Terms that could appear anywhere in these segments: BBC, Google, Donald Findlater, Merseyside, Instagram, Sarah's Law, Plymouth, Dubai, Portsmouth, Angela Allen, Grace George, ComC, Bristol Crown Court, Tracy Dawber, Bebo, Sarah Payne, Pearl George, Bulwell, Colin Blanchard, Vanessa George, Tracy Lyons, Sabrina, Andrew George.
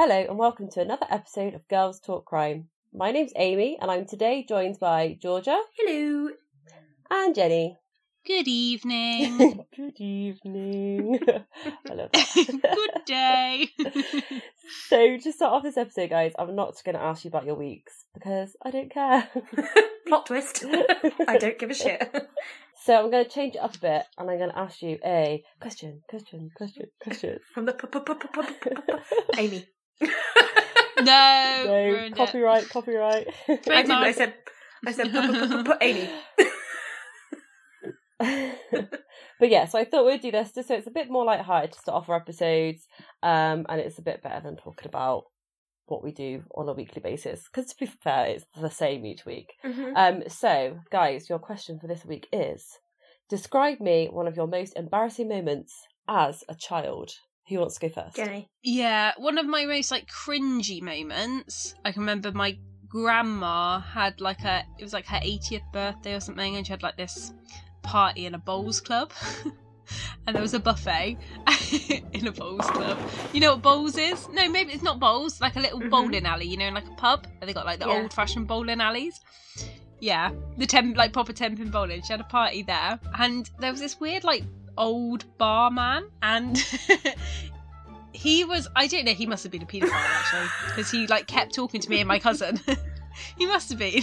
Hello and welcome to another episode of Girls Talk Crime. My name's Amy and I'm today joined by Georgia. Hello. And Jenny. Good evening. Good evening. I love that. Good day. So to start off this episode, guys, I'm not going to ask you about your weeks because I don't care. Plot twist. I don't give a shit. So I'm going to change it up a bit and I'm going to ask you a question. From the Amy. No. Copyright. I didn't. I said Amy. But yeah, so I thought we'd do this just so it's a bit more lighthearted to start off our episodes, and it's a bit better than talking about what we do on a weekly basis, because to be fair, it's the same each week. Mm-hmm. So guys, your question for this week is: describe me one of your most embarrassing moments as a child. Who wants to go first? Jenny. Yeah, one of my most cringy moments. I can remember my grandma had it was her 80th birthday or something, and she had this party in a bowls club and there was a buffet in a bowls club. You know what bowls is? No, maybe it's not bowls, a little mm-hmm. bowling alley, you know, in a pub where they got the old fashioned bowling alleys. Yeah, the proper temping bowling. She had a party there and there was this weird old barman and he was, I don't know, he must have been a paedophile actually, because he kept talking to me and my cousin. He must have been.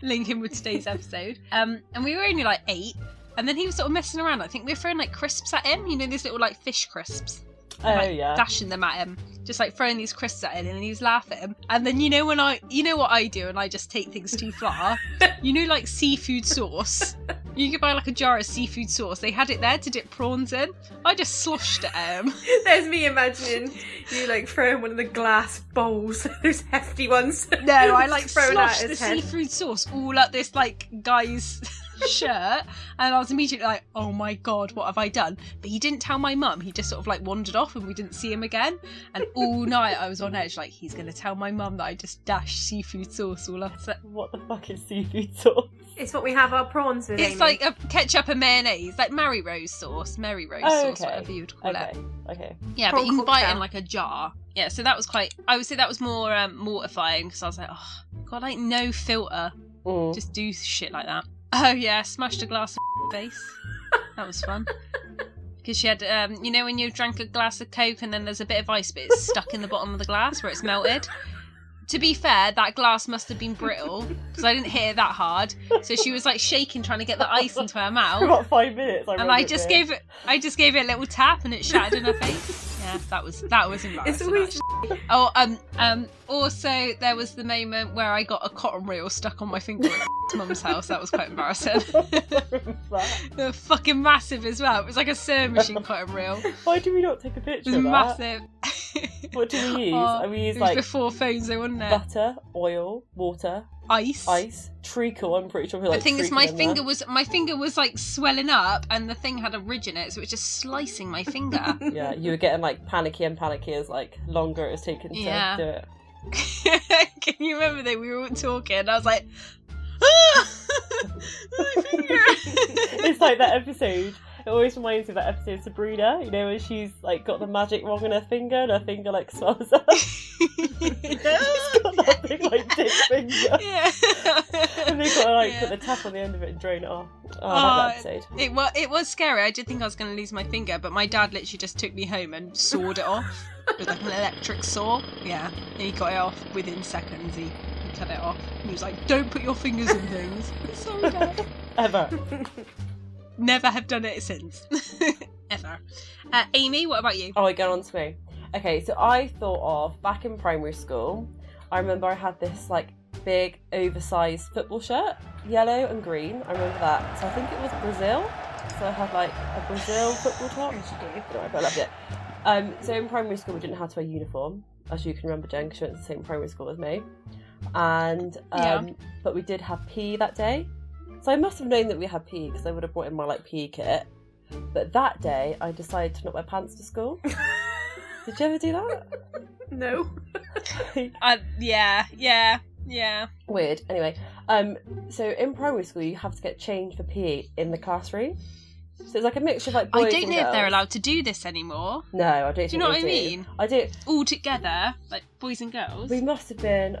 Linking with today's episode. And we were only 8. And then he was sort of messing around. I think we were throwing crisps at him. You know, these little fish crisps. And, dashing them at him. Just throwing these crisps at him. And he was laughing. And then, you know, when you know what I do, and I just take things too far. You know, seafood sauce. You could buy a jar of seafood sauce. They had it there to dip prawns in. I just sloshed at him. There's me imagining you throwing one of the glass bowls, those hefty ones. No, I sloshed the seafood sauce all up this guy's shirt, and I was immediately oh my god, what have I done? But he didn't tell my mum. He just sort of wandered off and we didn't see him again. And all night I was on edge, he's gonna tell my mum that I just dashed seafood sauce all up. What the fuck is seafood sauce? It's what we have our prawns with. It's Amy. Like a ketchup and mayonnaise, Mary Rose sauce, whatever you'd call it. Okay. Yeah, prawn, but you can buy it in a jar. Yeah, so that was I would say that was more mortifying, because I was oh god, no filter, just do shit like that. Oh yeah, smashed a glass of face. That was fun. Because she had, you know when you drank a glass of Coke and then there's a bit of ice but it's stuck in the bottom of the glass where it's melted? To be fair, that glass must have been brittle because I didn't hit it that hard. So she was shaking trying to get the ice into her mouth. For about 5 minutes. I just gave it a little tap and it shattered in her face. Yeah, that was embarrassing. It's always... Oh, also there was the moment where I got a cotton reel stuck on my finger at mum's house. That was quite embarrassing. They were fucking massive as well. It was a sewing machine cotton reel. Why do we not take a picture of that? It was massive. What do we use? We use before phones, though, wasn't it? Butter, oil, water, ice, treacle. I'm pretty sure we the thing is, my finger was swelling up, and the thing had a ridge in it, so it was just slicing my finger. Yeah, you were getting panicky as longer it was taking to do it. Can you remember that we were all talking? And I was like, ah! My finger. It's like that episode. It always reminds me of that episode of Sabrina, you know, when she's got the magic wrong in her finger and her finger swells up. She's got that big dick finger. Yeah. And they've got to put the tap on the end of it and drain it off. Oh, I like that episode. It was scary. I did think I was going to lose my finger, but my dad literally just took me home and sawed it off with an electric saw. Yeah, and he got it off within seconds. He cut it off. He was like, "Don't put your fingers in things." Sorry, Dad. Ever. Never have done it since. Ever. Amy, what about you? Oh, I go on to me. Okay, so I thought of, back in primary school, I remember I had this big oversized football shirt, yellow and green. I remember that. So I think it was Brazil. So I had a Brazil football top. Yes, you do. I loved it. So in primary school we didn't have to wear uniform, as you can remember, Jen, because you went to the same primary school as me. And but we did have PE that day. So I must have known that we had PE because I would have brought in my PE kit. But that day, I decided to not wear pants to school. Did you ever do that? No. Yeah. Weird. Anyway, so in primary school, you have to get changed for PE in the classroom. So it's like a mixture of like boys and girls. I don't know if they're allowed to do this anymore. No, I don't think they do. Do you know what I mean? I do. All together, like boys and girls. We must have been,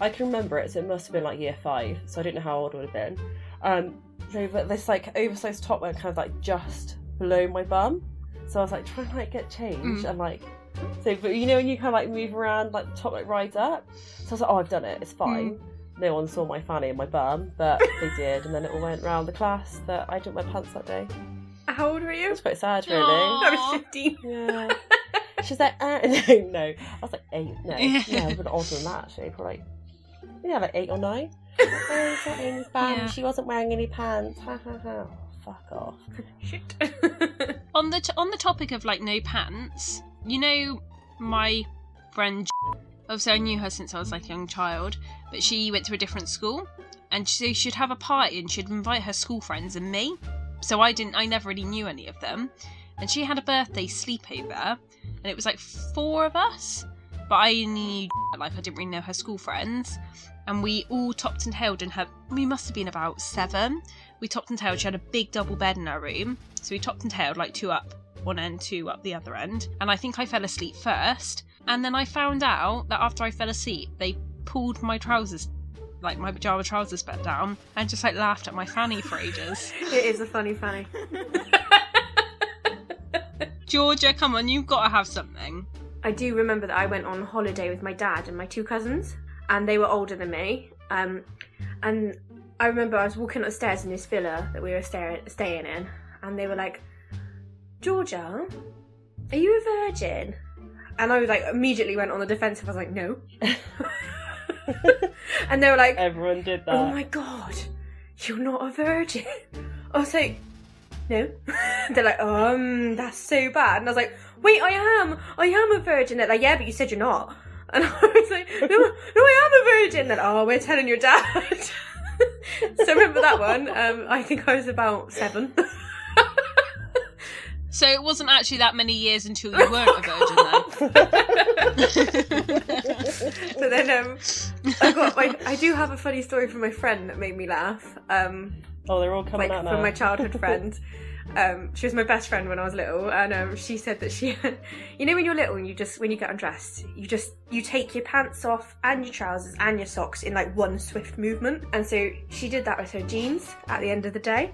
I can remember it, so it must have been like year 5, so I don't know how old I would have been. So but this like oversized top went kind of like just below my bum. So I was like trying to like get changed and like, so but you know when you kind of like move around, like the top like rides up. So I was like, oh, I've done it, it's fine. No one saw my fanny and my bum, but they did, and then it all went round the class that I didn't wear pants that day. How old were you? It was quite sad, really. I was 15. Yeah. She's like, no. I was like 8. No, yeah, I was older than that actually. Probably, like 8 or 9. Oh, Amy's bum. Yeah. She wasn't wearing any pants. Ha ha ha. Fuck off. Shit. On the topic of like no pants, you know my friend. Obviously, I knew her since I was like a young child, but she went to a different school, and so she'd have a party and she'd invite her school friends and me. So I never really knew any of them, and she had a birthday sleepover, and it was like 4 of us, but I knew like I didn't really know her school friends, and we all topped and tailed in her. We must have been about 7. We topped and tailed. She had a big double bed in her room, so we topped and tailed like 2 up one end, 2 up the other end, and I think I fell asleep first, and then I found out that after I fell asleep, they pulled my trousers, like my pyjama trousers back down, and just like laughed at my fanny for ages. It is a funny fanny. Georgia, come on, you've got to have something. I do remember that I went on holiday with my dad and my 2 cousins, and they were older than me, and I remember I was walking upstairs in this villa that we were staying in, and they were like, Georgia, are you a virgin? And I was like, immediately went on the defensive. I was like, no. And they were like, everyone did that. Oh my god, you're not a virgin. I was like, no. They're like, that's so bad. And I was like, wait, I am a virgin. They're like, yeah, but you said you're not. And I was like, no, I am a virgin. They're like, oh, we're telling your dad. So remember that one. I think I was about 7. So it wasn't actually that many years until you weren't a virgin then. So then I do have a funny story from my friend that made me laugh. They're all coming out now. From my childhood friend. She was my best friend when I was little, and she said that she had, you know when you're little and when you get undressed, you take your pants off and your trousers and your socks in like one swift movement. And so she did that with her jeans at the end of the day.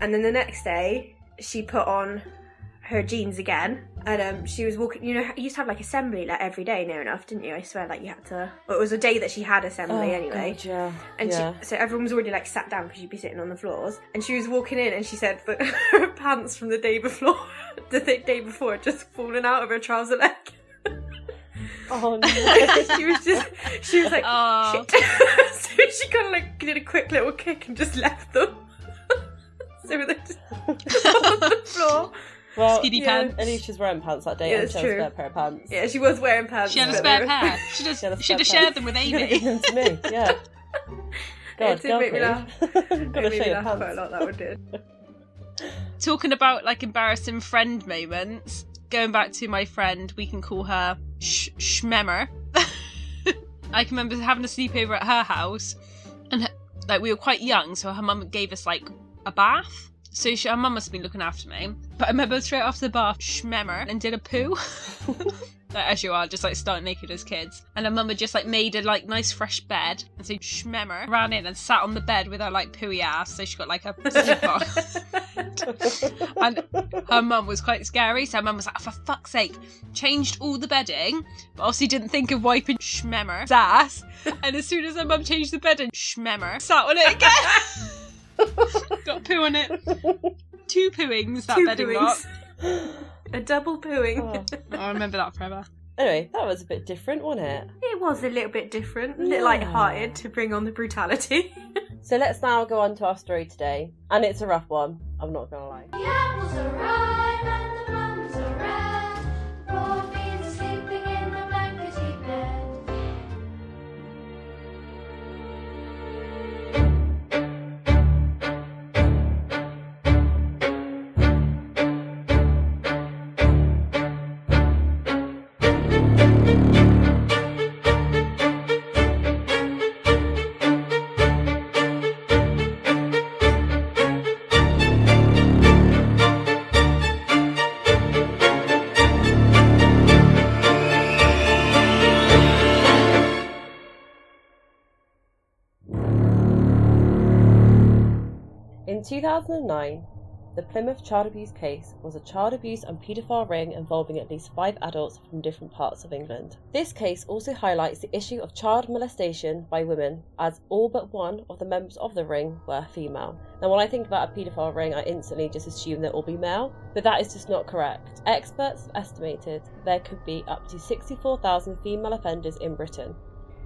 And then the next day she put on her jeans again, and she was walking, you know, you used to have like assembly like every day near enough, didn't you? I swear, like you had to, well, it was a day that she had assembly anyway. God, yeah. And yeah. So everyone was already like sat down because you'd be sitting on the floors, and she was walking in and she said that her pants from the day before had just fallen out of her trouser leg. Oh no. she was like, oh. Shit. So she kind of like did a quick little kick and just left them. So they just on the floor. Well, skinny pants. At least she's wearing pants that day. Yeah, and she had a spare pair of pants. Yeah, she was wearing pants. She had a spare pair. She should have shared them with Amy. Them to me. Yeah. God, it did make me laugh. Gotta show your pants. Quite a lot, that one did. Talking about like embarrassing friend moments. Going back to my friend, we can call her Shmemmer. I can remember having a sleepover at her house, and like we were quite young, so her mum gave us like a bath. So her mum must have been looking after me. But I remember straight after the bath, Shmemmer, and did a poo. Like, as you are, just like starting naked as kids. And her mum had just like made a like nice fresh bed. And so Shmemmer ran in and sat on the bed with her like pooey ass. So she got like a slip on. And her mum was quite scary. So her mum was like, for fuck's sake, changed all the bedding. But obviously didn't think of wiping Shmemmer's ass. And as soon as her mum changed the bedding, Shmemmer sat on it again. Got poo on it. 2 pooings that bedding got. A double pooing. Oh, I remember that forever. Anyway, that was a bit different, wasn't it? It was a little bit different, a little light-hearted to bring on the brutality. So let's now go on to our story today, and it's a rough one. I'm not gonna lie. The apples are ripe and the plums are red. The broad beans are sleeping in the blankety bed. In 2009, the Plymouth child abuse case was a child abuse and paedophile ring involving at least 5 adults from different parts of England. This case also highlights the issue of child molestation by women, as all but one of the members of the ring were female. Now, when I think about a paedophile ring, I instantly just assume they'll all be male, but that is just not correct. Experts estimated there could be up to 64,000 female offenders in Britain.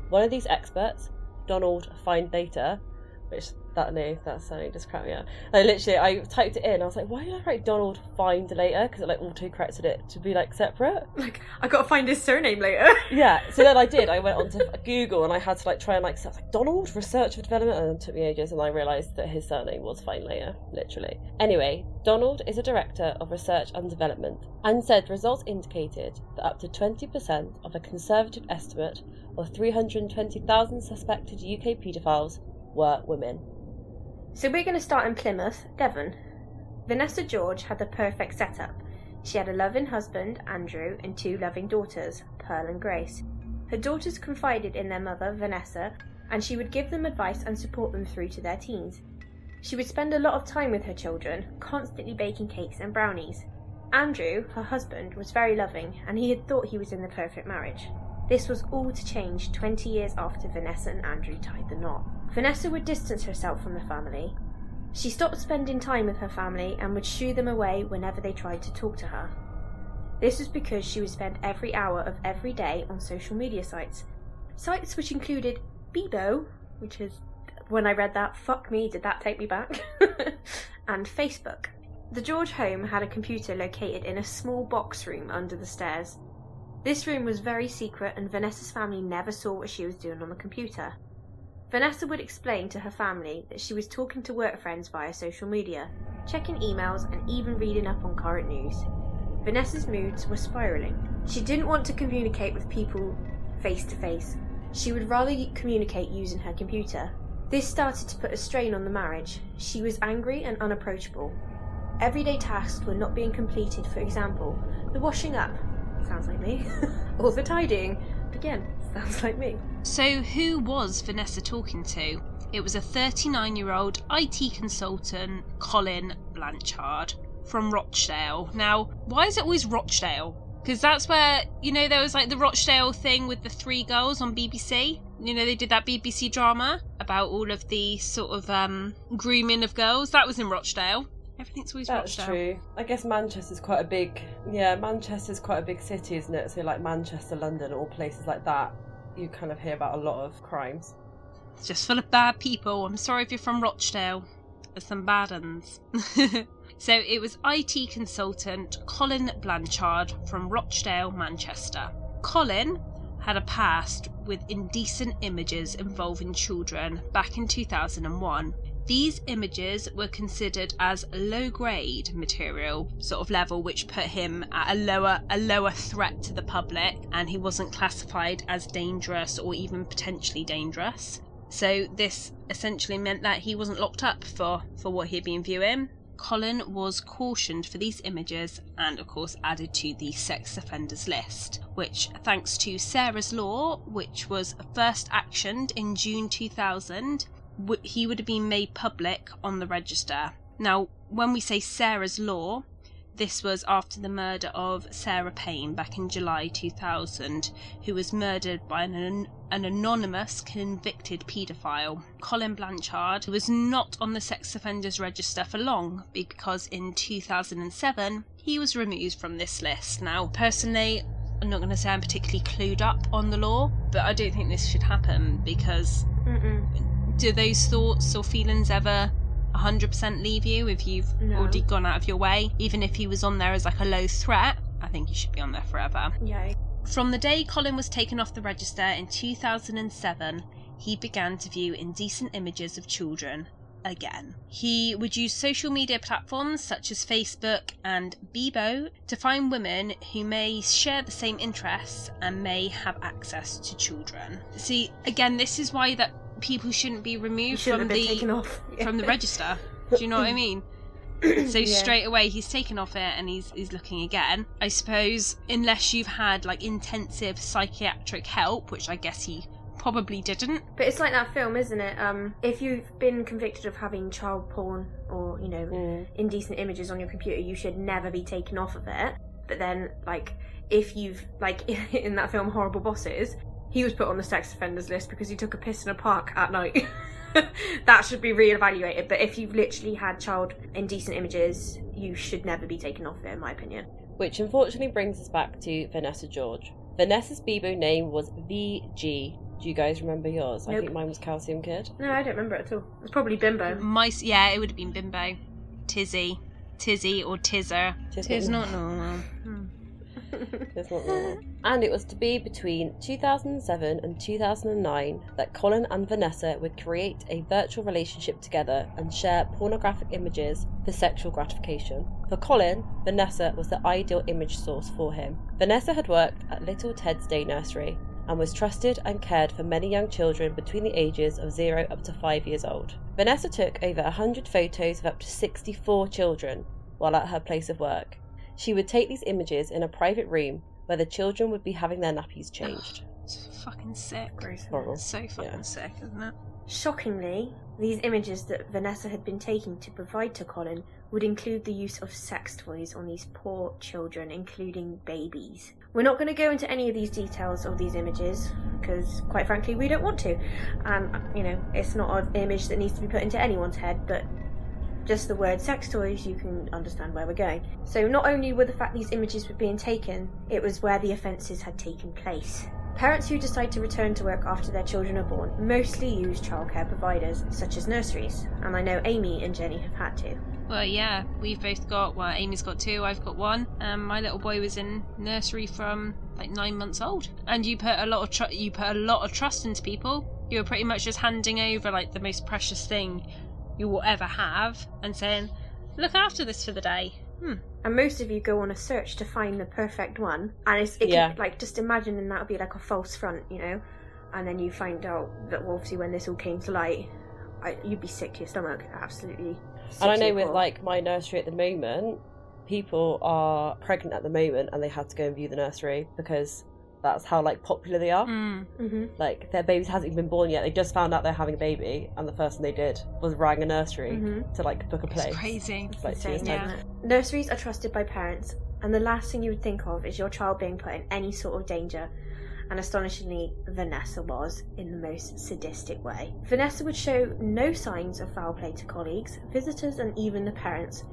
One of these experts, Donald Findlater, which that name, that sounded just crap me out. Like, literally, I typed it in. I was like, why did I write Donald Find later? Because it like auto-corrected it to be like separate. Like, I got to find his surname later. Yeah. So then I did. I went onto Google and I had to like try and like search like Donald Research for Development, and it took me ages. And I realised that his surname was Find later, literally. Anyway, Donald is a director of research and development, and said results indicated that up to 20% of a conservative estimate of 320,000 suspected UK paedophiles were women. So we're going to start in Plymouth, Devon. Vanessa George had the perfect setup. She had a loving husband, Andrew, and 2 loving daughters, Pearl and Grace. Her daughters confided in their mother, Vanessa, and she would give them advice and support them through to their teens. She would spend a lot of time with her children, constantly baking cakes and brownies. Andrew, her husband, was very loving, and he had thought he was in the perfect marriage. This was all to change 20 years after Vanessa and Andrew tied the knot. Vanessa would distance herself from the family. She stopped spending time with her family and would shoo them away whenever they tried to talk to her. This was because she would spend every hour of every day on social media sites which included Bebo, which is, when I read that, fuck me, did that take me back, and Facebook. The George home had a computer located in a small box room under the stairs. This room was very secret, and Vanessa's family never saw what she was doing on the computer. Vanessa would explain to her family that she was talking to work friends via social media, checking emails and even reading up on current news. Vanessa's moods were spiralling. She didn't want to communicate with people face to face. She would rather communicate using her computer. This started to put a strain on the marriage. She was angry and unapproachable. Everyday tasks were not being completed, for example, the washing up, sounds like me, or the tidying, again, sounds like me. So who was Vanessa talking to? It was a 39-year-old IT consultant, Colin Blanchard, from Rochdale. Now, why is it always Rochdale? Because that's where, you know, there was like the Rochdale thing with the 3 girls on BBC. You know, they did that BBC drama about all of the sort of grooming of girls. That was in Rochdale. Everything's always Rochdale. That's true. I guess Manchester's quite a big... Yeah, Manchester's quite a big city, isn't it? So, like, Manchester, London, all places like that, you kind of hear about a lot of crimes. It's just full of bad people. I'm sorry if you're from Rochdale. There's some bad uns. So, it was IT consultant Colin Blanchard from Rochdale, Manchester. Colin had a past with indecent images involving children back in 2001. These images were considered as low-grade material sort of level, which put him at a lower threat to the public, and he wasn't classified as dangerous or even potentially dangerous. So this essentially meant that he wasn't locked up for what he'd been viewing. Colin was cautioned for these images and of course added to the sex offenders list, which, thanks to Sarah's Law, which was first actioned in June 2000, he would have been made public on the register. Now, when we say Sarah's Law, this was after the murder of Sarah Payne back in July 2000, who was murdered by an anonymous convicted paedophile. Colin Blanchard was not on the sex offenders register for long, because in 2007 he was removed from this list. Now, personally, I'm not going to say I'm particularly clued up on the law, but I don't think this should happen, because... Do those thoughts or feelings ever 100% leave you if you've already gone out of your way? Even if he was on there as like a low threat, I think he should be on there forever. Yeah. From the day Colin was taken off the register in 2007, he began to view indecent images of children again. He would use social media platforms such as Facebook and Bebo to find women who may share the same interests and may have access to children. See, again, this is why that people shouldn't be removed from the register. Do you know what I mean? So straight away he's taken off it and he's looking again. I suppose unless you've had like intensive psychiatric help, which I guess he probably didn't. But it's like that film, isn't it? If you've been convicted of having child porn or, you know, indecent images on your computer, you should never be taken off of it. But then, like, if you've, like, in that film Horrible Bosses, he was put on the sex offenders list because he took a piss in a park at night. That should be reevaluated. But if you've literally had child indecent images, you should never be taken off of it, in my opinion. Which unfortunately brings us back to Vanessa George. Vanessa's Bebo name was VG. Do you guys remember yours? Nope. I think mine was Calcium Kid. No, I don't remember it at all. It's probably Bimbo. Yeah, it would have been Bimbo. Tizzy. Tizzy or Tizzer. Tis not normal. It's not normal. And it was to be between 2007 and 2009 that Colin and Vanessa would create a virtual relationship together and share pornographic images for sexual gratification. For Colin, Vanessa was the ideal image source for him. Vanessa had worked at Little Ted's Day Nursery and was trusted and cared for many young children between the ages of 0 up to 5 years old. Vanessa took over 100 photos of up to 64 children while at her place of work. She would take these images in a private room where the children would be having their nappies changed. Oh, it's fucking sick. It's so fucking sick, isn't it? Shockingly, these images that Vanessa had been taking to provide to Colin would include the use of sex toys on these poor children, including babies. We're not going to go into any of these details of these images because, quite frankly, we don't want to. And, you know, it's not an image that needs to be put into anyone's head, but just the word sex toys, you can understand where we're going. So not only were the fact these images were being taken, it was where the offences had taken place. Parents who decide to return to work after their children are born mostly use childcare providers, such as nurseries, and I know Amy and Jenny have had to. Well, yeah, we've both got, well, Amy's got 2, I've got 1. My little boy was in nursery from like 9 months old, and you put a lot of trust into people. You were pretty much just handing over like the most precious thing you will ever have and saying, look after this for the day. And most of you go on a search to find the perfect one, and it can, like, just imagining that would be like a false front, you know, and then you find out that, well, obviously when this all came to light, you'd be sick to your stomach, absolutely. And I know with like my nursery at the moment, people are pregnant at the moment and they had to go and view the nursery because that's how like popular they are. Like their babies hasn't even been born yet, they just found out they're having a baby, and the first thing they did was rang a nursery to like book a place. It's crazy. It's like, insane. Nurseries are trusted by parents, and the last thing you would think of is your child being put in any sort of danger. And astonishingly, Vanessa was, in the most sadistic way. Vanessa would show no signs of foul play to colleagues, visitors, and even the parents.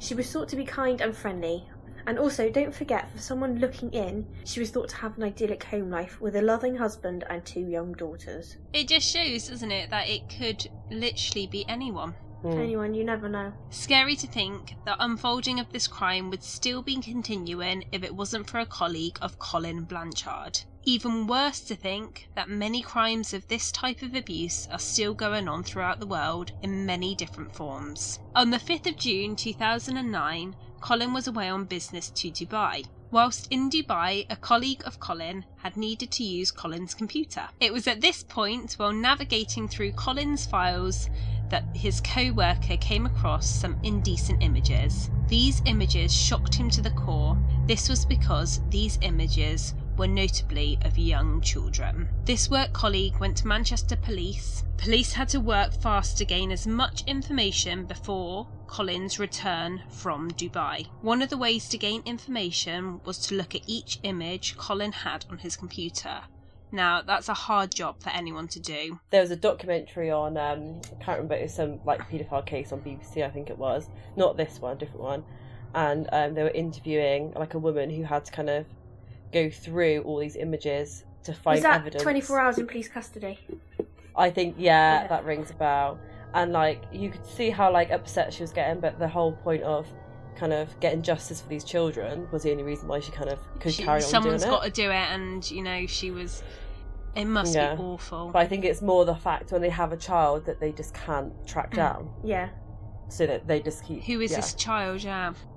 She was thought to be kind and friendly. And also, don't forget, for someone looking in, she was thought to have an idyllic home life with a loving husband and 2 young daughters. It just shows, doesn't it, that it could literally be anyone. Anyone, you never know. Scary to think the unfolding of this crime would still be continuing if it wasn't for a colleague of Colin Blanchard. Even worse to think that many crimes of this type of abuse are still going on throughout the world in many different forms. On the 5th of June 2009, Colin was away on business to Dubai. Whilst in Dubai, a colleague of Colin had needed to use Colin's computer. It was at this point, while navigating through Colin's files, that his co-worker came across some indecent images. These images shocked him to the core. This was because these images were notably of young children. This work colleague went to Manchester Police. Police had to work fast to gain as much information before Colin's return from Dubai. One of the ways to gain information was to look at each image Colin had on his computer. Now, that's a hard job for anyone to do. There was a documentary on, I can't remember, it was some like paedophile case on BBC, I think it was. Not this one, a different one. And they were interviewing like a woman who had to kind of go through all these images to find evidence. Was that 24 hours in police custody? I think, yeah, that rings a bell. And, like, you could see how, like, upset she was getting, but the whole point of kind of getting justice for these children was the only reason why she kind of could carry on doing it. Someone's got to do it, and, you know, she was... It must be awful. But I think it's more the fact when they have a child that they just can't track down. Yeah. So that they just keep... Who is this child,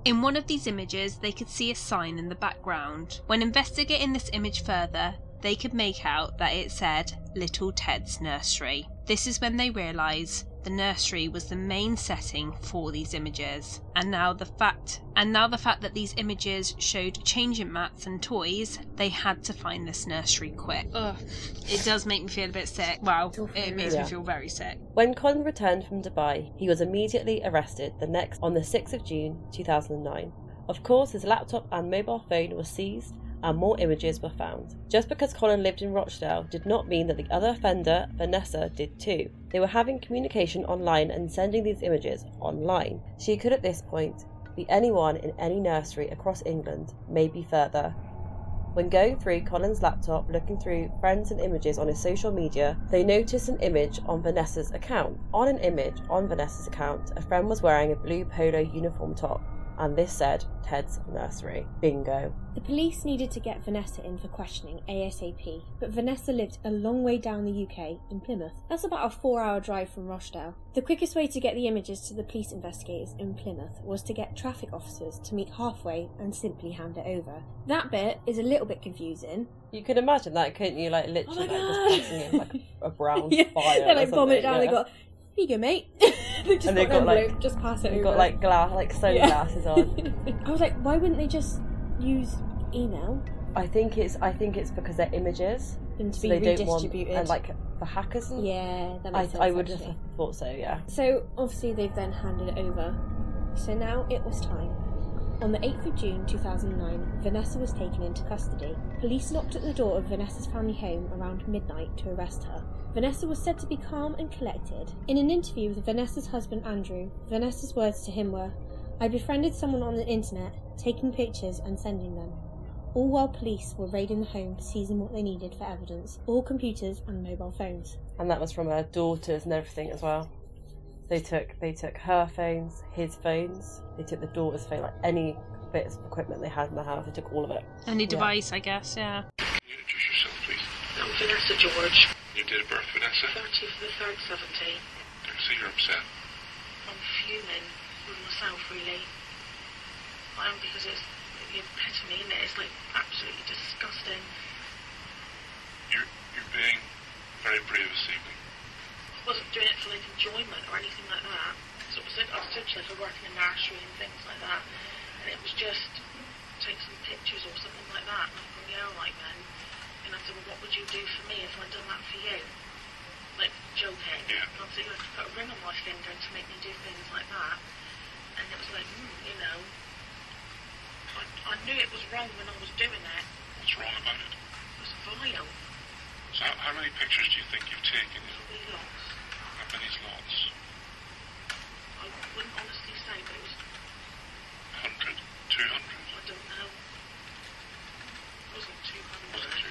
In one of these images, they could see a sign in the background. When investigating this image further, they could make out that it said Little Ted's Nursery. This is when they realise The nursery was the main setting for these images, and now the fact that these images showed changing mats and toys, they had to find this nursery quick. Ugh, it does make me feel a bit sick. Well, it makes me feel very sick. When Colin returned from Dubai, he was immediately arrested on the 6th of June 2009. Of course, his laptop and mobile phone were seized, and more images were found. Just because Colin lived in Rochdale did not mean that the other offender, Vanessa, did too. They were having communication online and sending these images online. She could at this point be anyone in any nursery across England, maybe further. When going through Colin's laptop, looking through friends and images on his social media, they noticed an image on Vanessa's account. On an image on Vanessa's account, a friend was wearing a blue polo uniform top, and this said, Ted's Nursery. Bingo. The police needed to get Vanessa in for questioning ASAP, but Vanessa lived a long way down the UK in Plymouth. That's about a 4-hour drive from Rochdale. The quickest way to get the images to the police investigators in Plymouth was to get traffic officers to meet halfway and simply hand it over. That bit is a little bit confusing. You could imagine that, couldn't you? Like, literally, just passing in like a brown fire. They're like, bombing it down, they got... Here you go, mate. Just pass it over. They've got like glass, like sunglasses on. I was like, why wouldn't they just use email? I think it's because they're images, and to so be redistributed, and like for hackers. And yeah, that makes sense. I would have thought so. Yeah. So obviously they've then handed it over. So now it was time. On the 8th of June 2009, Vanessa was taken into custody. Police knocked at the door of Vanessa's family home around midnight to arrest her. Vanessa was said to be calm and collected. In an interview with Vanessa's husband Andrew, Vanessa's words to him were, "I befriended someone on the internet, taking pictures and sending them." All while police were raiding the home, seizing what they needed for evidence, all computers and mobile phones. And that was from her daughters and everything as well. They took her phones, his phones, they took the daughter's phone, like any bits of equipment they had in the house, they took all of it. Any device, I guess, yeah. Can you introduce yourself, please? I'm Vanessa George. Your date of birth, Vanessa? 30th of the 3rd, 2017. I can see you're upset. I'm fuming with myself, really. I am, because it's the epitome, isn't it? It's like absolutely disgusting. You're being very brave this evening. I wasn't doing it for like enjoyment or anything like that. So it was like, I was like, I work in a nursery and things like that, and it was just take some pictures or something like that. And I'm going, like, then, and I said, well, what would you do for me if I'd done that for you? Like, joking. Yeah. And I said, you have to put a ring on my finger to make me do things like that. And it was like, you know, I knew it was wrong when I was doing it. What's wrong about it? It was vile. So how many pictures do you think you've taken? Lots. Many's lots? I wouldn't honestly say, but it was... 100? 200? I don't know. It wasn't 200. Wasn't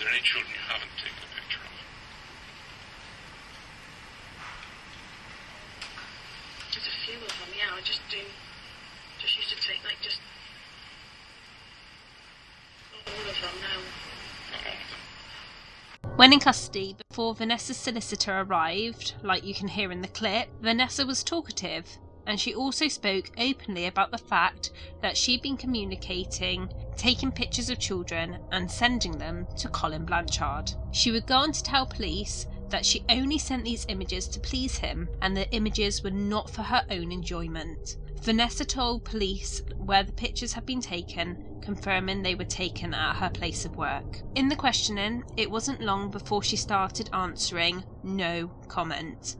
200. Are there any children you haven't taken a picture of? There's a few of them, yeah. I just do... Just used to take, like, just... Not all of them, no. Not all of them. When in custody, before Vanessa's solicitor arrived, like you can hear in the clip, Vanessa was talkative, and she also spoke openly about the fact that she'd been communicating, taking pictures of children and sending them to Colin Blanchard. She would go on to tell police that she only sent these images to please him, and the images were not for her own enjoyment. Vanessa told police where the pictures had been taken, confirming they were taken at her place of work. In the questioning, it wasn't long before she started answering no comment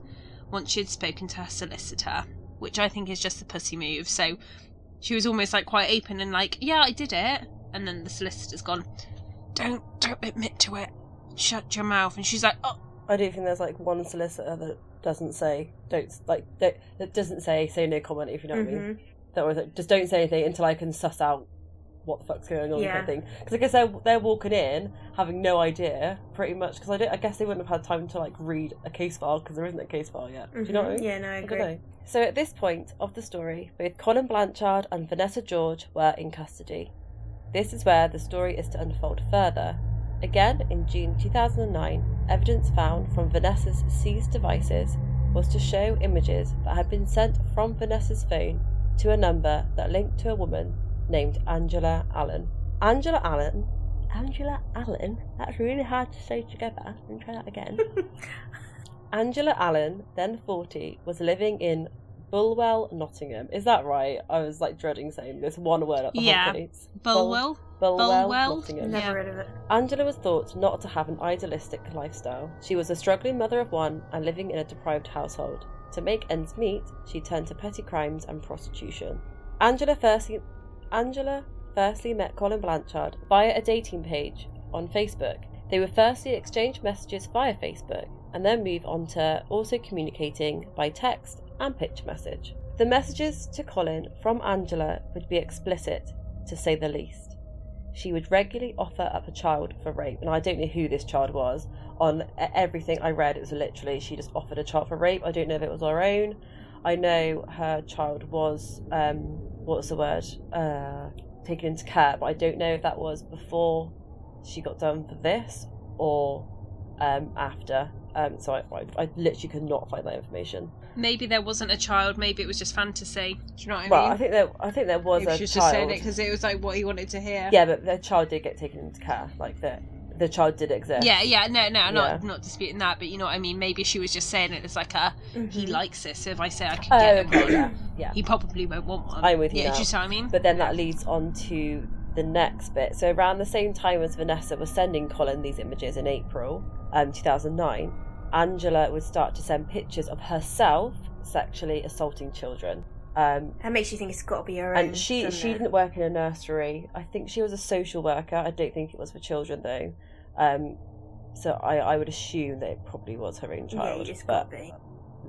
once she'd spoken to her solicitor, which I think is just a pussy move. So she was almost like quite open and like, yeah, I did it. And then the solicitor's gone, don't admit to it. Shut your mouth. And she's like, oh. I don't think there's like one solicitor that doesn't say say no comment, if you know what I mean. That was like, just don't say anything until I can suss out what the fuck's going on, kind of thing. Because I guess they're walking in having no idea, pretty much. Because I guess they wouldn't have had time to like read a case file because there isn't a case file yet. Mm-hmm. Do you know what I mean? Yeah, no, I agree. So at this point of the story, both Colin Blanchard and Vanessa George were in custody. This is where the story is to unfold further. Again, in June 2009, evidence found from Vanessa's seized devices was to show images that had been sent from Vanessa's phone to a number that linked to a woman named Angela Allen. Angela Allen? Angela Allen? That's really hard to say together. Let me try that again. Angela Allen, then 40, was living in Bulwell, Nottingham. Is that right? I was like dreading saying this one word at the whole place. Bulwell, Nottingham. Never heard of it. Angela was thought not to have an idealistic lifestyle. She was a struggling mother of one and living in a deprived household. To make ends meet, she turned to petty crimes and prostitution. Angela firstly met Colin Blanchard via a dating page on Facebook. They would firstly exchange messages via Facebook and then move on to also communicating by text and picture message. The messages to Colin from Angela would be explicit, to say the least. She would regularly offer up a child for rape, and I don't know who this child was. On everything I read, it was literally she just offered a child for rape. I don't know if it was her own. I know her child was taken into care, but I don't know if that was before she got done for this or after. So I literally could not find that information. Maybe there wasn't a child. Maybe it was just fantasy. Do you know what I mean? Well, I think there was a child. She was just saying it because it was like what he wanted to hear. Yeah, but the child did get taken into care. Like the child did exist. Yeah. No, I'm not disputing that. But you know what I mean. Maybe she was just saying it as like a he likes it. So if I say I can get him one, yeah, he probably won't want one. I'm with you. Yeah, do you see what I mean? But then that leads on to the next bit. So around the same time as Vanessa was sending Colin these images in April 2009, Angela would start to send pictures of herself sexually assaulting children. That makes you think it's got to be her own. And she didn't work in a nursery. I think she was a social worker. I don't think it was for children though. So I would assume that it probably was her own child. Yeah, but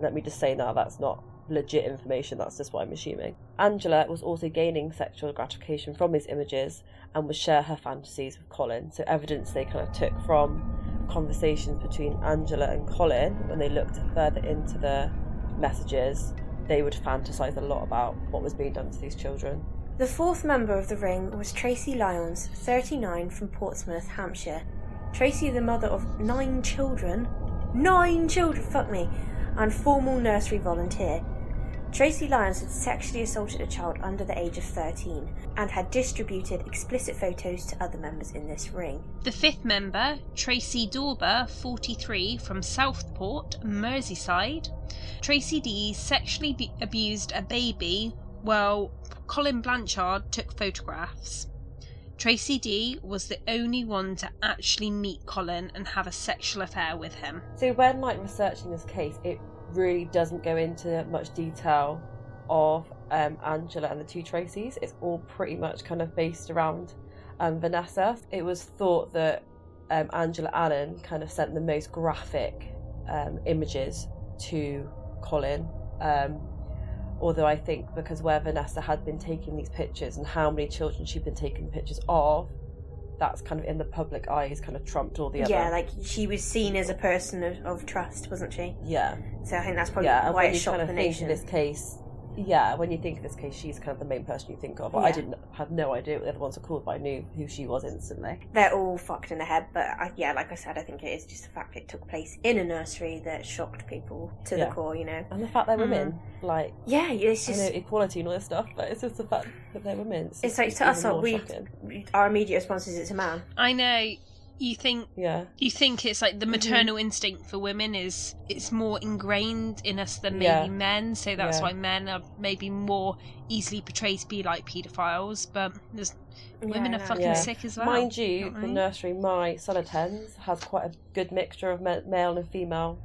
let me just say now that's not legit information. That's just what I'm assuming. Angela was also gaining sexual gratification from these images and would share her fantasies with Colin. So evidence they kind of took from conversations between Angela and Colin, when they looked further into the messages, they would fantasize a lot about what was being done to these children. The fourth member of the ring was Tracy Lyons, 39, from Portsmouth, Hampshire. Tracy, the mother of 9 children, fuck me, and former nursery volunteer. Tracy Lyons had sexually assaulted a child under the age of 13 and had distributed explicit photos to other members in this ring. The fifth member, Tracy Dawber, 43, from Southport, Merseyside. Tracy D sexually abused a baby while Colin Blanchard took photographs. Tracy D was the only one to actually meet Colin and have a sexual affair with him. So when like researching this case, it really doesn't go into much detail of Angela and the two Tracys. It's all pretty much kind of based around Vanessa. It was thought that Angela Allen kind of sent the most graphic images to Colin, although I think because where Vanessa had been taking these pictures and how many children she'd been taking pictures of, that's kind of in the public eyes kind of trumped all the other. Yeah, like she was seen as a person of trust, wasn't she? Yeah. So I think that's probably why it shocked the nation. When you think of this case, she's kind of the main person you think of. Yeah. I didn't have no idea what the other ones were called, but I knew who she was instantly. They're all fucked in the head, but like I said, I think it is just the fact it took place in a nursery that shocked people to the core, you know. And the fact they're women, like it's just equality and all this stuff, but it's just the fact that they're women. It's like to us, our immediate response is it's a man. I know. You think it's like the maternal instinct for women is it's more ingrained in us than maybe men, so that's why men are maybe more easily portrayed to be like paedophiles, but women are fucking sick as well. Mind you, the nursery my son attends has quite a good mixture of male and female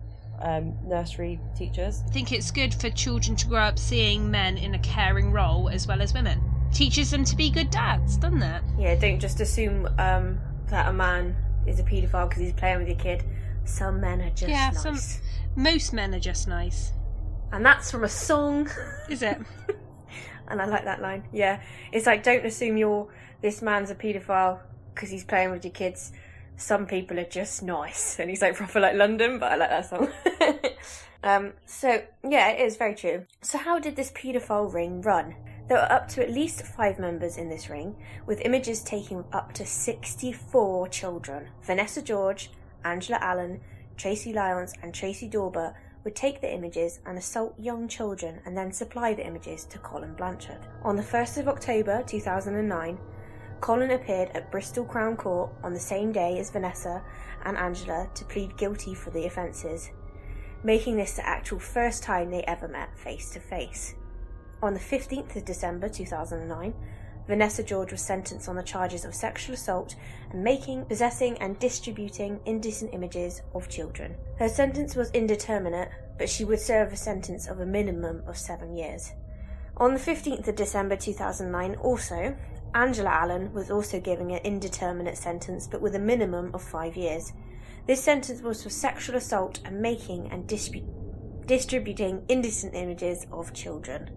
nursery teachers. I think it's good for children to grow up seeing men in a caring role as well as women. Teaches them to be good dads, doesn't it? Yeah, don't just assume that a man is a paedophile because he's playing with your kid. Some men are just nice. Most men are just nice. And that's from a song. Is it? And I like that line. Yeah. It's like, don't assume this man's a paedophile because he's playing with your kids. Some people are just nice. And he's like proper like London, but I like that song. So, yeah, it is very true. So how did this paedophile ring run? There were up to at least 5 members in this ring, with images taken of up to 64 children. Vanessa George, Angela Allen, Tracy Lyons and Tracy Dawber would take the images and assault young children and then supply the images to Colin Blanchard. On the 1st of October 2009, Colin appeared at Bristol Crown Court on the same day as Vanessa and Angela to plead guilty for the offences. making this the actual first time they ever met face to face. On the 15th of December 2009, Vanessa George was sentenced on the charges of sexual assault and making, possessing and distributing indecent images of children. Her sentence was indeterminate, but she would serve a sentence of a minimum of 7 years. On the 15th of December 2009 also, Angela Allen was also given an indeterminate sentence but with a minimum of 5 years. This sentence was for sexual assault and making and distributing indecent images of children.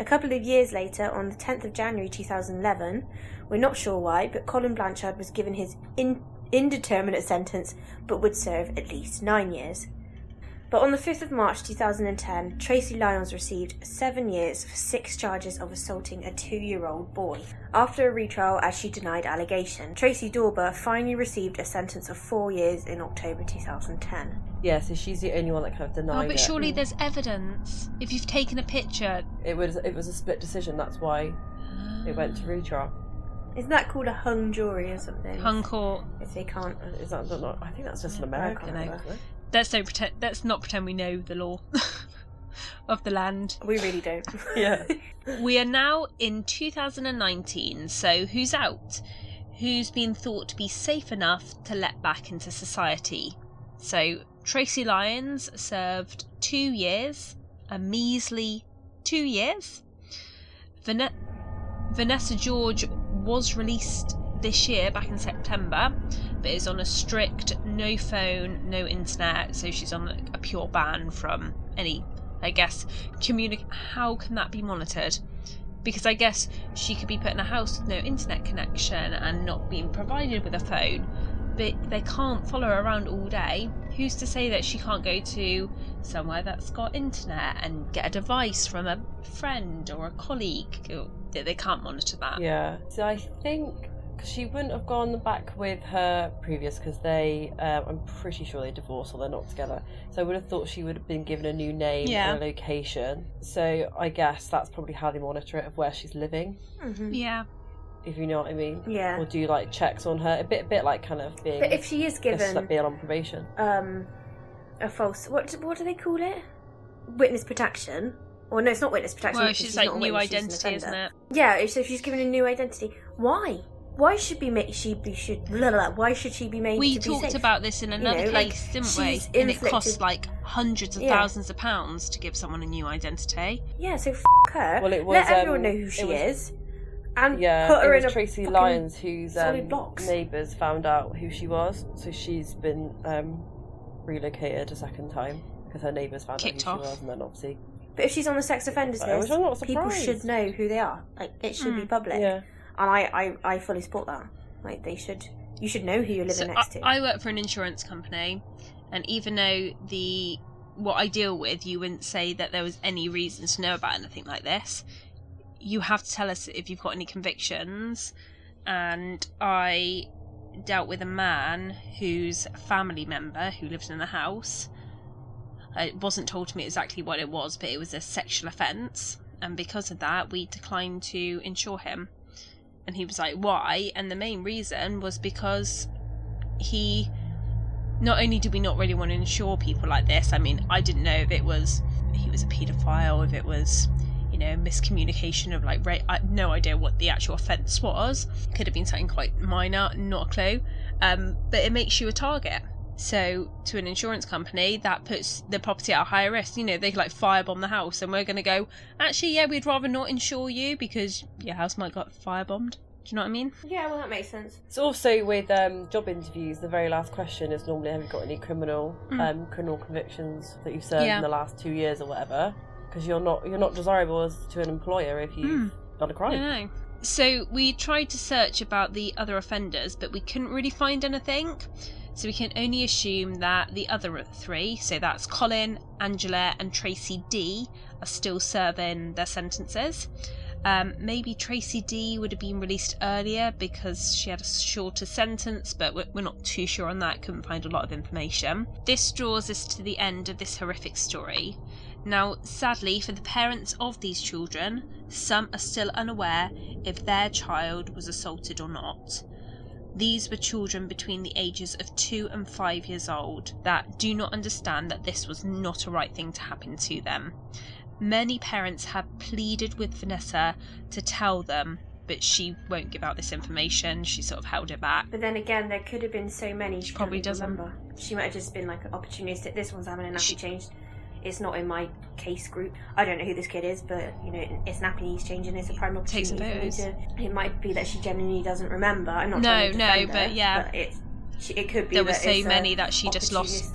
A couple of years later, on the 10th of January 2011, we're not sure why, but Colin Blanchard was given his indeterminate sentence, but would serve at least 9 years. But on the 5th of March 2010, Tracy Lyons received 7 years for 6 charges of assaulting a 2-year-old boy. After a retrial, as she denied allegation, Tracy Dawber finally received a sentence of 4 years in October 2010. Yeah, so she's the only one that kind of denied it. Oh, but surely there's evidence. If you've taken a picture... It was a split decision, that's why it went to retrial. Isn't that called a hung jury or something? Hung court. If they can't... Is that not... I think that's just an American thing. Let's not pretend we know the law of the land. We really don't. Yeah. We are now in 2019, so who's out? Who's been thought to be safe enough to let back into society? So Tracy Lyons served 2 years, a measly 2 years. Vanessa George was released this year back in September, but is on a strict no phone, no internet, so she's on a pure ban from any, I guess, how can that be monitored? Because I guess she could be put in a house with no internet connection and not being provided with a phone, but they can't follow her around all day. Who's to say that she can't go to somewhere that's got internet and get a device from a friend or a colleague? They can't monitor that. Yeah, so I think she wouldn't have gone back with her previous, because they, I'm pretty sure they divorced or they're not together. So I would have thought she would have been given a new name and a location. So I guess that's probably how they monitor it, of where she's living. Mm-hmm. Yeah. If you know what I mean. Yeah. Or do like checks on her, a bit like kind of being. But if she is given, like being on probation. A false. What do they call it? Witness protection. Or no, it's not witness protection. Well, she's like new identity, isn't it? Yeah. So if she's given a new identity, why? Why should she be made we to be safe? We talked about this in another case, didn't we? And it costs like hundreds of thousands of pounds to give someone a new identity. Yeah, so f*** her. Well, it was, let everyone know who she is. And put her in a Tracy Lyons, whose neighbours found out who she was. So she's been relocated a second time because her neighbours found out who she was, and then obviously... But if she's on the sex offenders list, people should know who they are. Like, it should be public. Yeah. And I fully support that. Like, you should know who you're living next to. I work for an insurance company, and even though what I deal with, you wouldn't say that there was any reason to know about anything like this. You have to tell us if you've got any convictions. And I dealt with a man whose family member who lived in the house. It wasn't told to me exactly what it was, but it was a sexual offence, and because of that, we declined to insure him. And he was like, why? And the main reason was because not only do we not really want to insure people like this, I mean, I didn't know if he was a paedophile, if it was, miscommunication of like rape. I had no idea what the actual offence was. Could have been something quite minor, not a clue. But it makes you a target. So to an insurance company, that puts the property at a higher risk. They could like firebomb the house, and we're going to go, actually, yeah, we'd rather not insure you because your house might got firebombed. Do you know what I mean? Yeah, well, that makes sense. It's also with job interviews, the very last question is normally, have you got any criminal convictions that you've served in the last 2 years or whatever? Because you're not desirable as to an employer if you've done a crime. I know. So we tried to search about the other offenders, but we couldn't really find anything. So we can only assume that the other 3, so that's Colin, Angela and Tracy D, are still serving their sentences. Maybe Tracy D would have been released earlier because she had a shorter sentence, but we're not too sure on that, couldn't find a lot of information. This draws us to the end of this horrific story. Now, sadly for the parents of these children, some are still unaware if their child was assaulted or not. These were children between the ages of 2 and 5 years old that do not understand that this was not a right thing to happen to them. Many parents have pleaded with Vanessa to tell them, but she won't give out this information. She sort of held it back. But then again, there could have been so many. She probably doesn't remember. She might have just been like an opportunistic. This one's having a nappy change. It's not in my case group. I don't know who this kid is, but you know, it's nappy. He's changing. It's a prime opportunity. Takes for me to, it might be that she genuinely doesn't remember. I'm not. No, but yeah, but it could be. There were so many that she just lost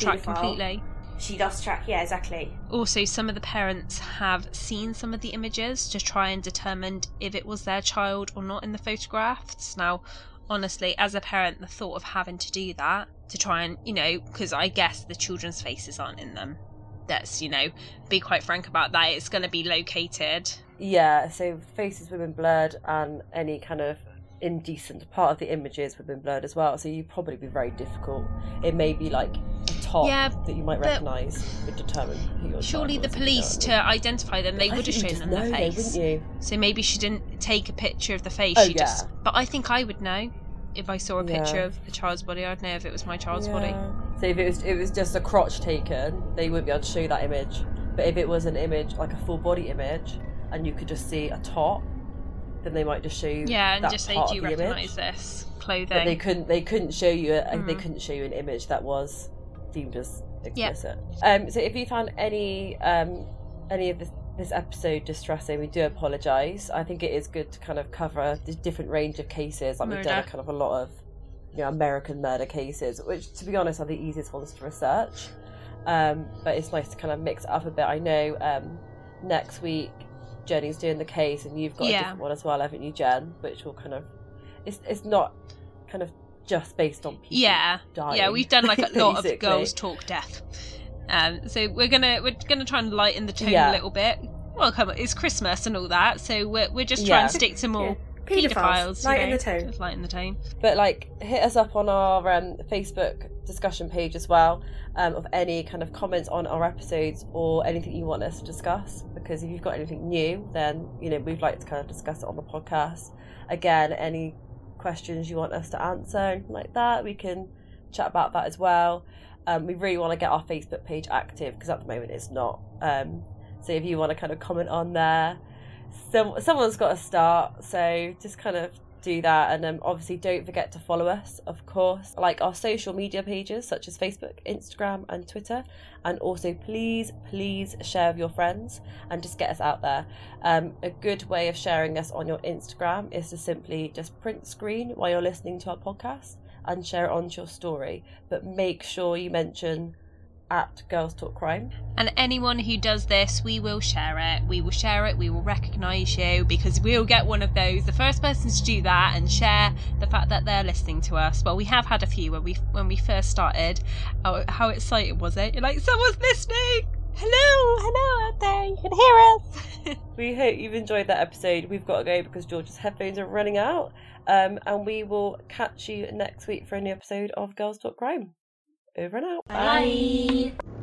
track completely. She lost track, yeah, exactly. Also, some of the parents have seen some of the images to try and determine if it was their child or not in the photographs. Now, honestly, as a parent, the thought of having to do that to try and, you know, because I guess the children's faces aren't in them. Let's, you know, be quite frank about that. It's going to be located. Yeah, so faces would have been blurred and any kind of indecent part of the images would have been blurred as well. So you'd probably be very difficult. It may be like top, yeah, that you might recognise would determine who your surely the police to identify them, they would have shown them their face. Though, so maybe she didn't take a picture of the face. Oh, she just. But I think I would know if I saw a picture of a child's body. I'd know if it was my child's body. So if it was just a crotch taken, they wouldn't be able to show that image. But if it was an image like a full body image, and you could just see a top, then they might just show you. Yeah, and that just say, do you recognise this clothing? But they couldn't show you. They couldn't show you an image that was deemed as explicit. Yep. So if you found any of this episode distressing, we do apologise. I think it is good to kind of cover the different range of cases. Like murder. We've done kind of a lot of, you know, American murder cases, which to be honest are the easiest ones to research. But it's nice to kind of mix it up a bit. I know next week Jenny's doing the case and you've got a different one as well, haven't you, Jen? Which will kind of it's not kind of just based on people dying. Yeah, we've done like a lot of Girls Talk death. So we're gonna try and lighten the tone a little bit. Well, come on, it's Christmas and all that, so we're just trying to stick to more paedophiles. Lighten the tone. Just lighten the tone. But like, hit us up on our Facebook discussion page as well, of any kind of comments on our episodes or anything you want us to discuss. Because if you've got anything new, then you know we'd like to kind of discuss it on the podcast. Again, any questions you want us to answer, anything like that, we can chat about that as well. We really want to get our Facebook page active because at the moment it's not. So if you want to kind of comment on there, someone's got to start, so just kind of do that. And obviously don't forget to follow us, of course, like our social media pages such as Facebook, Instagram and Twitter. And also please share with your friends and just get us out there. A good way of sharing us on your Instagram is to simply just print screen while you're listening to our podcast and share it onto your story, but make sure you mention at Girls Talk Crime. And anyone who does this, we will share it. We will share it. We will recognise you because we'll get one of those. The first person to do that and share the fact that they're listening to us. Well, we have had a few when we first started. Oh, how excited was it? You're like, someone's listening. Hello out there. You can hear us. We hope you've enjoyed that episode. We've got to go because George's headphones are running out. And we will catch you next week for a new episode of Girls Talk Crime. Over and out. Bye. Bye.